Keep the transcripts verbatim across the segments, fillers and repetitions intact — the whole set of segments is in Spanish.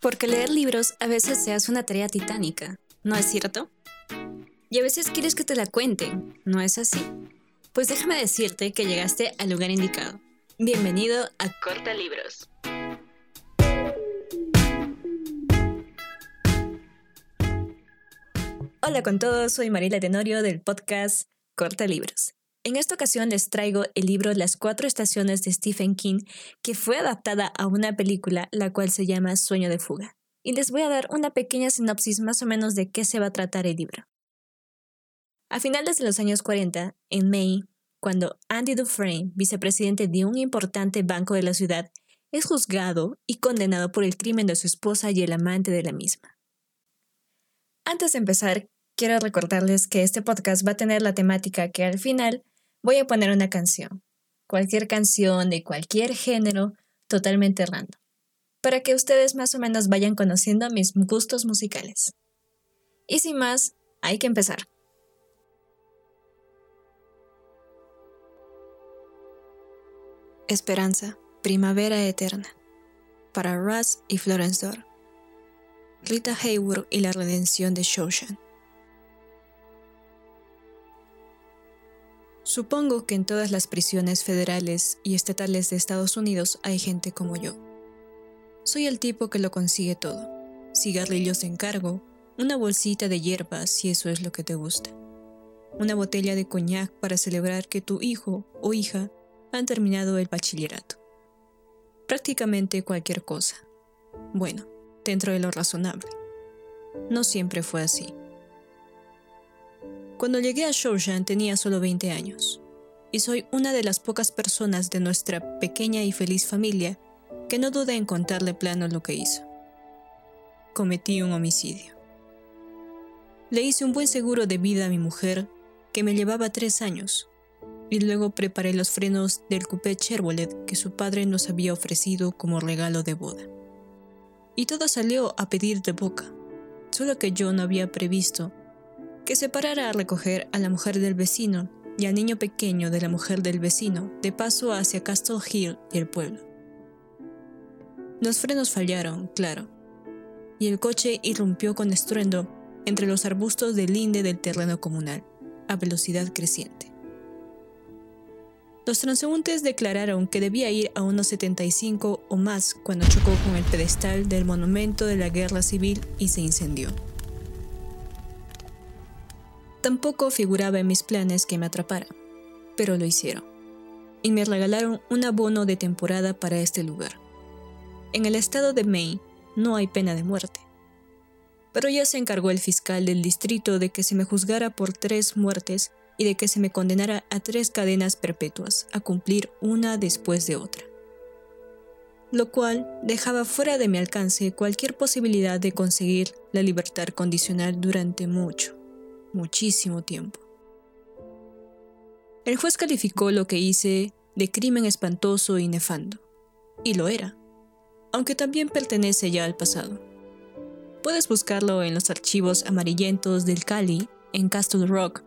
Porque leer libros a veces se hace una tarea titánica, ¿no es cierto? Y a veces quieres que te la cuenten, ¿no es así? Pues déjame decirte que llegaste al lugar indicado. Bienvenido a Corta Libros. Hola con todos, soy María Tenorio del podcast Corta Libros. En esta ocasión les traigo el libro Las Cuatro Estaciones de Stephen King, que fue adaptada a una película, la cual se llama Sueño de fuga. Y les voy a dar una pequeña sinopsis más o menos de qué se va a tratar el libro. A finales de los años cuarenta, en Maine, cuando Andy Dufresne, vicepresidente de un importante banco de la ciudad, es juzgado y condenado por el crimen de su esposa y el amante de la misma. Antes de empezar, quiero recordarles que este podcast va a tener la temática que al final voy a poner una canción. Cualquier canción de cualquier género, totalmente random. Para que ustedes más o menos vayan conociendo mis gustos musicales. Y sin más, hay que empezar. Esperanza, primavera eterna. Para Rush y Florence Dorr. Rita Hayworth y la redención de Shoshen. Supongo que en todas las prisiones federales y estatales de Estados Unidos hay gente como yo. Soy el tipo que lo consigue todo. Cigarrillos de encargo, una bolsita de hierbas si eso es lo que te gusta. Una botella de coñac para celebrar que tu hijo o hija han terminado el bachillerato. Prácticamente cualquier cosa. Bueno, dentro de lo razonable. No siempre fue así. Cuando llegué a Shawshank tenía solo veinte años, y soy una de las pocas personas de nuestra pequeña y feliz familia que no duda en contarle plano lo que hizo. Cometí un homicidio. Le hice un buen seguro de vida a mi mujer, que me llevaba tres años, y luego preparé los frenos del coupé Chevrolet que su padre nos había ofrecido como regalo de boda. Y todo salió a pedir de boca, solo que yo no había previsto que se parara a recoger a la mujer del vecino y al niño pequeño de la mujer del vecino de paso hacia Castle Hill y el pueblo. Los frenos fallaron, claro, y el coche irrumpió con estruendo entre los arbustos del linde del terreno comunal, a velocidad creciente. Los transeúntes declararon que debía ir a unos setenta y cinco o más cuando chocó con el pedestal del monumento de la Guerra Civil y se incendió. Tampoco figuraba en mis planes que me atraparan, pero lo hicieron, y me regalaron un abono de temporada para este lugar. En el estado de Maine no hay pena de muerte, pero ya se encargó el fiscal del distrito de que se me juzgara por tres muertes y de que se me condenara a tres cadenas perpetuas, a cumplir una después de otra. Lo cual dejaba fuera de mi alcance cualquier posibilidad de conseguir la libertad condicional durante mucho, muchísimo tiempo. El juez calificó lo que hice de crimen espantoso y nefando, y lo era, aunque también pertenece ya al pasado. Puedes buscarlo en los archivos amarillentos del Cali, en Castle Rock,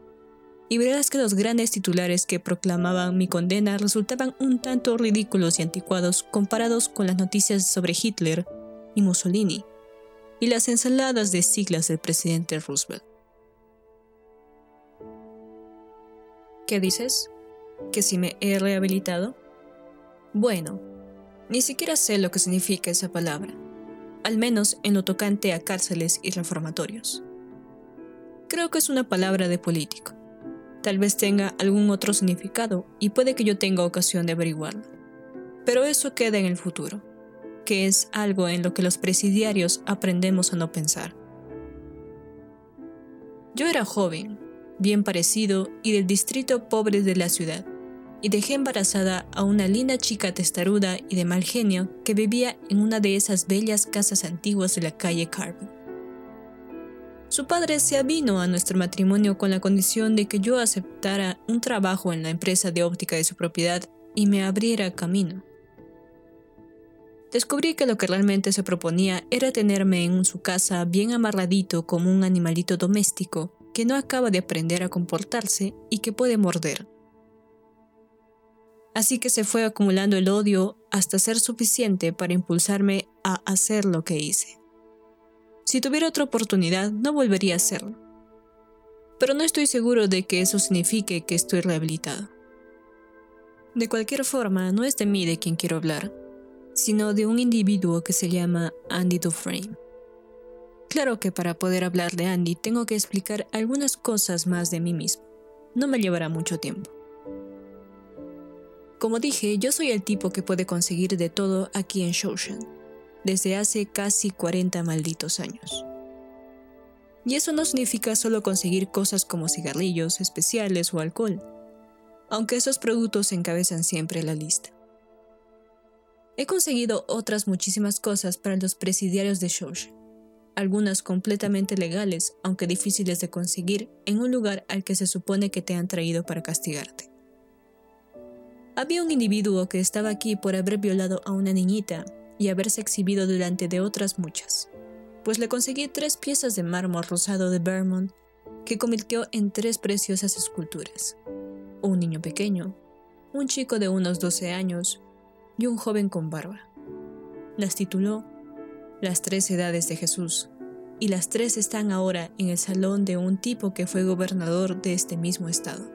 y verás que los grandes titulares que proclamaban mi condena resultaban un tanto ridículos y anticuados comparados con las noticias sobre Hitler y Mussolini, y las ensaladas de siglas del presidente Roosevelt. ¿Qué dices? ¿Que si me he rehabilitado? Bueno, ni siquiera sé lo que significa esa palabra, al menos en lo tocante a cárceles y reformatorios. Creo que es una palabra de político. Tal vez tenga algún otro significado y puede que yo tenga ocasión de averiguarlo. Pero eso queda en el futuro, que es algo en lo que los presidiarios aprendemos a no pensar. Yo era joven, bien parecido y del distrito pobre de la ciudad, y dejé embarazada a una linda chica testaruda y de mal genio que vivía en una de esas bellas casas antiguas de la calle Carbon. Su padre se avino a nuestro matrimonio con la condición de que yo aceptara un trabajo en la empresa de óptica de su propiedad y me abriera camino. Descubrí que lo que realmente se proponía era tenerme en su casa bien amarradito como un animalito doméstico que no acaba de aprender a comportarse y que puede morder. Así que se fue acumulando el odio hasta ser suficiente para impulsarme a hacer lo que hice. Si tuviera otra oportunidad, no volvería a hacerlo. Pero no estoy seguro de que eso signifique que estoy rehabilitado. De cualquier forma, no es de mí de quien quiero hablar, sino de un individuo que se llama Andy Dufresne. Claro que para poder hablar de Andy tengo que explicar algunas cosas más de mí mismo. No me llevará mucho tiempo. Como dije, yo soy el tipo que puede conseguir de todo aquí en Shoshen, desde hace casi cuarenta malditos años. Y eso no significa solo conseguir cosas como cigarrillos especiales o alcohol, aunque esos productos encabezan siempre la lista. He conseguido otras muchísimas cosas para los presidiarios de Shoshen, algunas completamente legales, aunque difíciles de conseguir en un lugar al que se supone que te han traído para castigarte. Había un individuo que estaba aquí por haber violado a una niñita y haberse exhibido delante de otras muchas, pues le conseguí tres piezas de mármol rosado de Vermont que convirtió en tres preciosas esculturas: un niño pequeño, un chico de unos doce años y un joven con barba. Las tituló Las tres edades de Jesús, y las tres están ahora en el salón de un tipo que fue gobernador de este mismo estado.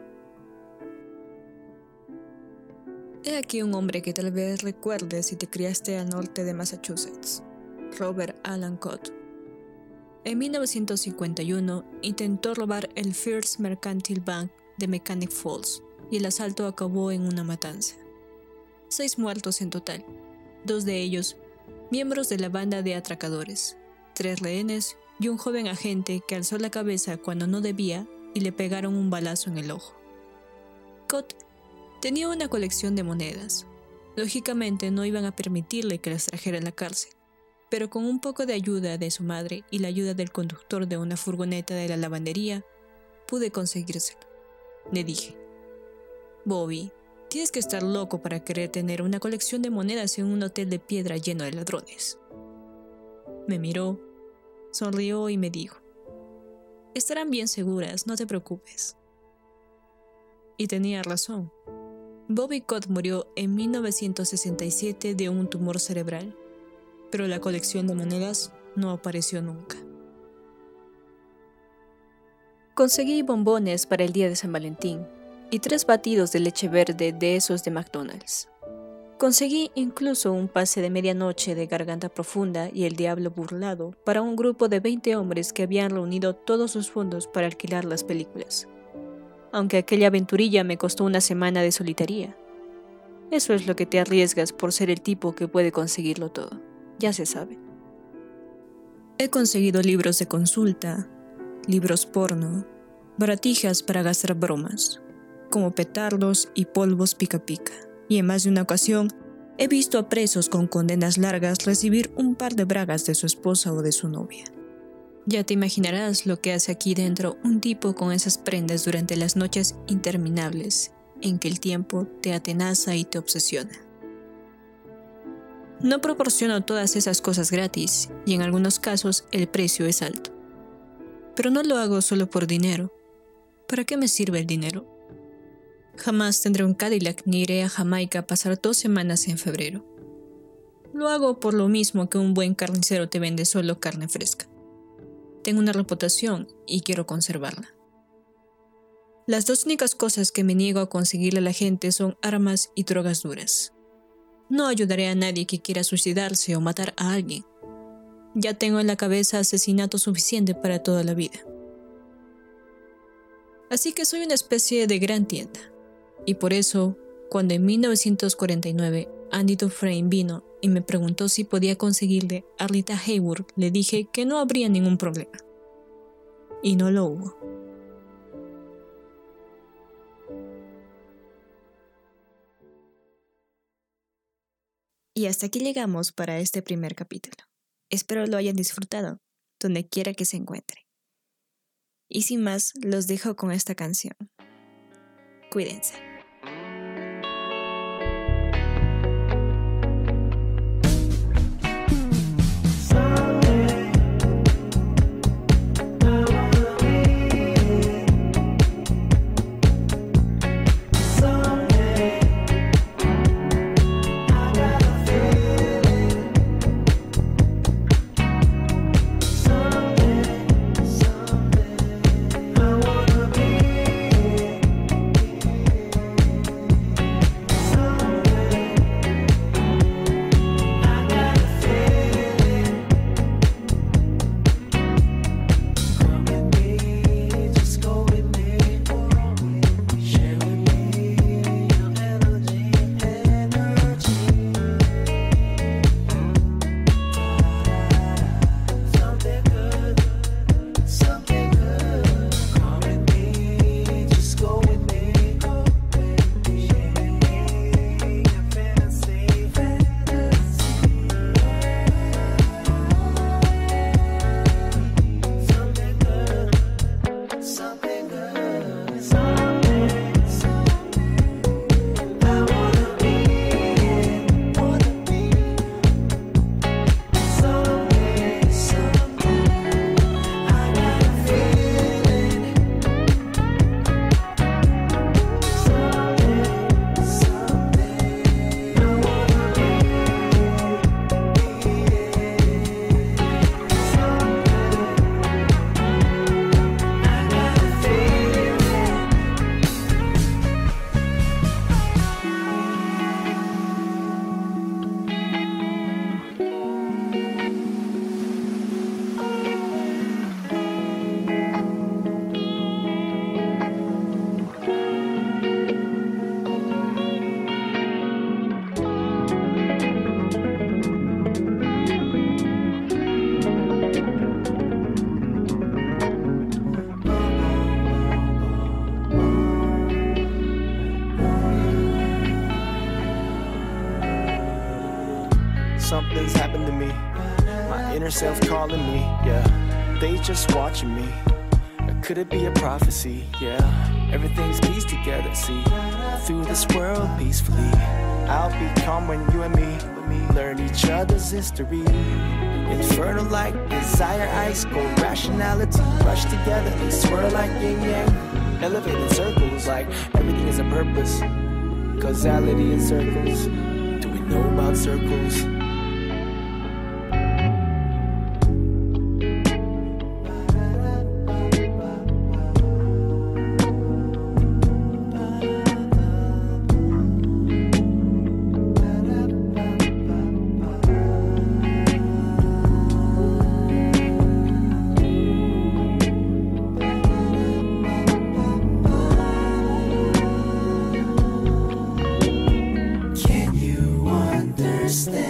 He aquí un hombre que tal vez recuerdes si te criaste al norte de Massachusetts: Robert Allan Cott. En mil novecientos cincuenta y uno intentó robar el First Mercantile Bank de Mechanic Falls, y el asalto acabó en una matanza. Seis muertos en total, dos de ellos miembros de la banda de atracadores, tres rehenes y un joven agente que alzó la cabeza cuando no debía y le pegaron un balazo en el ojo. Cott tenía una colección de monedas. Lógicamente no iban a permitirle que las trajera a la cárcel, pero con un poco de ayuda de su madre y la ayuda del conductor de una furgoneta de la lavandería, pude conseguírselo. Le dije: Bobby, tienes que estar loco para querer tener una colección de monedas en un hotel de piedra lleno de ladrones. Me miró, sonrió y me dijo: Estarán bien seguras, no te preocupes. Y tenía razón. Bobby Cott murió en mil novecientos sesenta y siete de un tumor cerebral, pero la colección de monedas no apareció nunca. Conseguí bombones para el día de San Valentín y tres batidos de leche verde de esos de McDonald's. Conseguí incluso un pase de medianoche de Garganta Profunda y El Diablo Burlado para un grupo de veinte hombres que habían reunido todos sus fondos para alquilar las películas. Aunque aquella aventurilla me costó una semana de solitaria. Eso es lo que te arriesgas por ser el tipo que puede conseguirlo todo. Ya se sabe. He conseguido libros de consulta, libros porno, baratijas para gastar bromas, como petardos y polvos pica pica, y en más de una ocasión he visto a presos con condenas largas recibir un par de bragas de su esposa o de su novia. Ya te imaginarás lo que hace aquí dentro un tipo con esas prendas durante las noches interminables en que el tiempo te atenaza y te obsesiona. No proporciono todas esas cosas gratis, y en algunos casos el precio es alto. Pero no lo hago solo por dinero. ¿Para qué me sirve el dinero? Jamás tendré un Cadillac ni iré a Jamaica a pasar dos semanas en febrero. Lo hago por lo mismo que un buen carnicero te vende solo carne fresca. Tengo una reputación y quiero conservarla. Las dos únicas cosas que me niego a conseguirle a la gente son armas y drogas duras. No ayudaré a nadie que quiera suicidarse o matar a alguien. Ya tengo en la cabeza asesinato suficiente para toda la vida. Así que soy una especie de gran tienda. Y por eso, cuando en mil novecientos cuarenta y nueve Andy Dufresne vino y me preguntó si podía conseguirle a Rita Hayworth, le dije que no habría ningún problema. Y no lo hubo. Y hasta aquí llegamos para este primer capítulo. Espero lo hayan disfrutado, donde quiera que se encuentren. Y sin más, los dejo con esta canción. Cuídense. Someday, someday, I gotta feel it. something's happened to me. My inner self calling me, yeah. They just watching me. Could it be a prophecy? Yeah. Everything's pieced together, see. Through this world peacefully. I'll be calm when you and me learn each other's history. Infernal like desire, ice cold rationality. Rush together and swirl like yin yang. Elevate in circles like everything is a purpose. Causality in circles. Do we know about circles? Stay.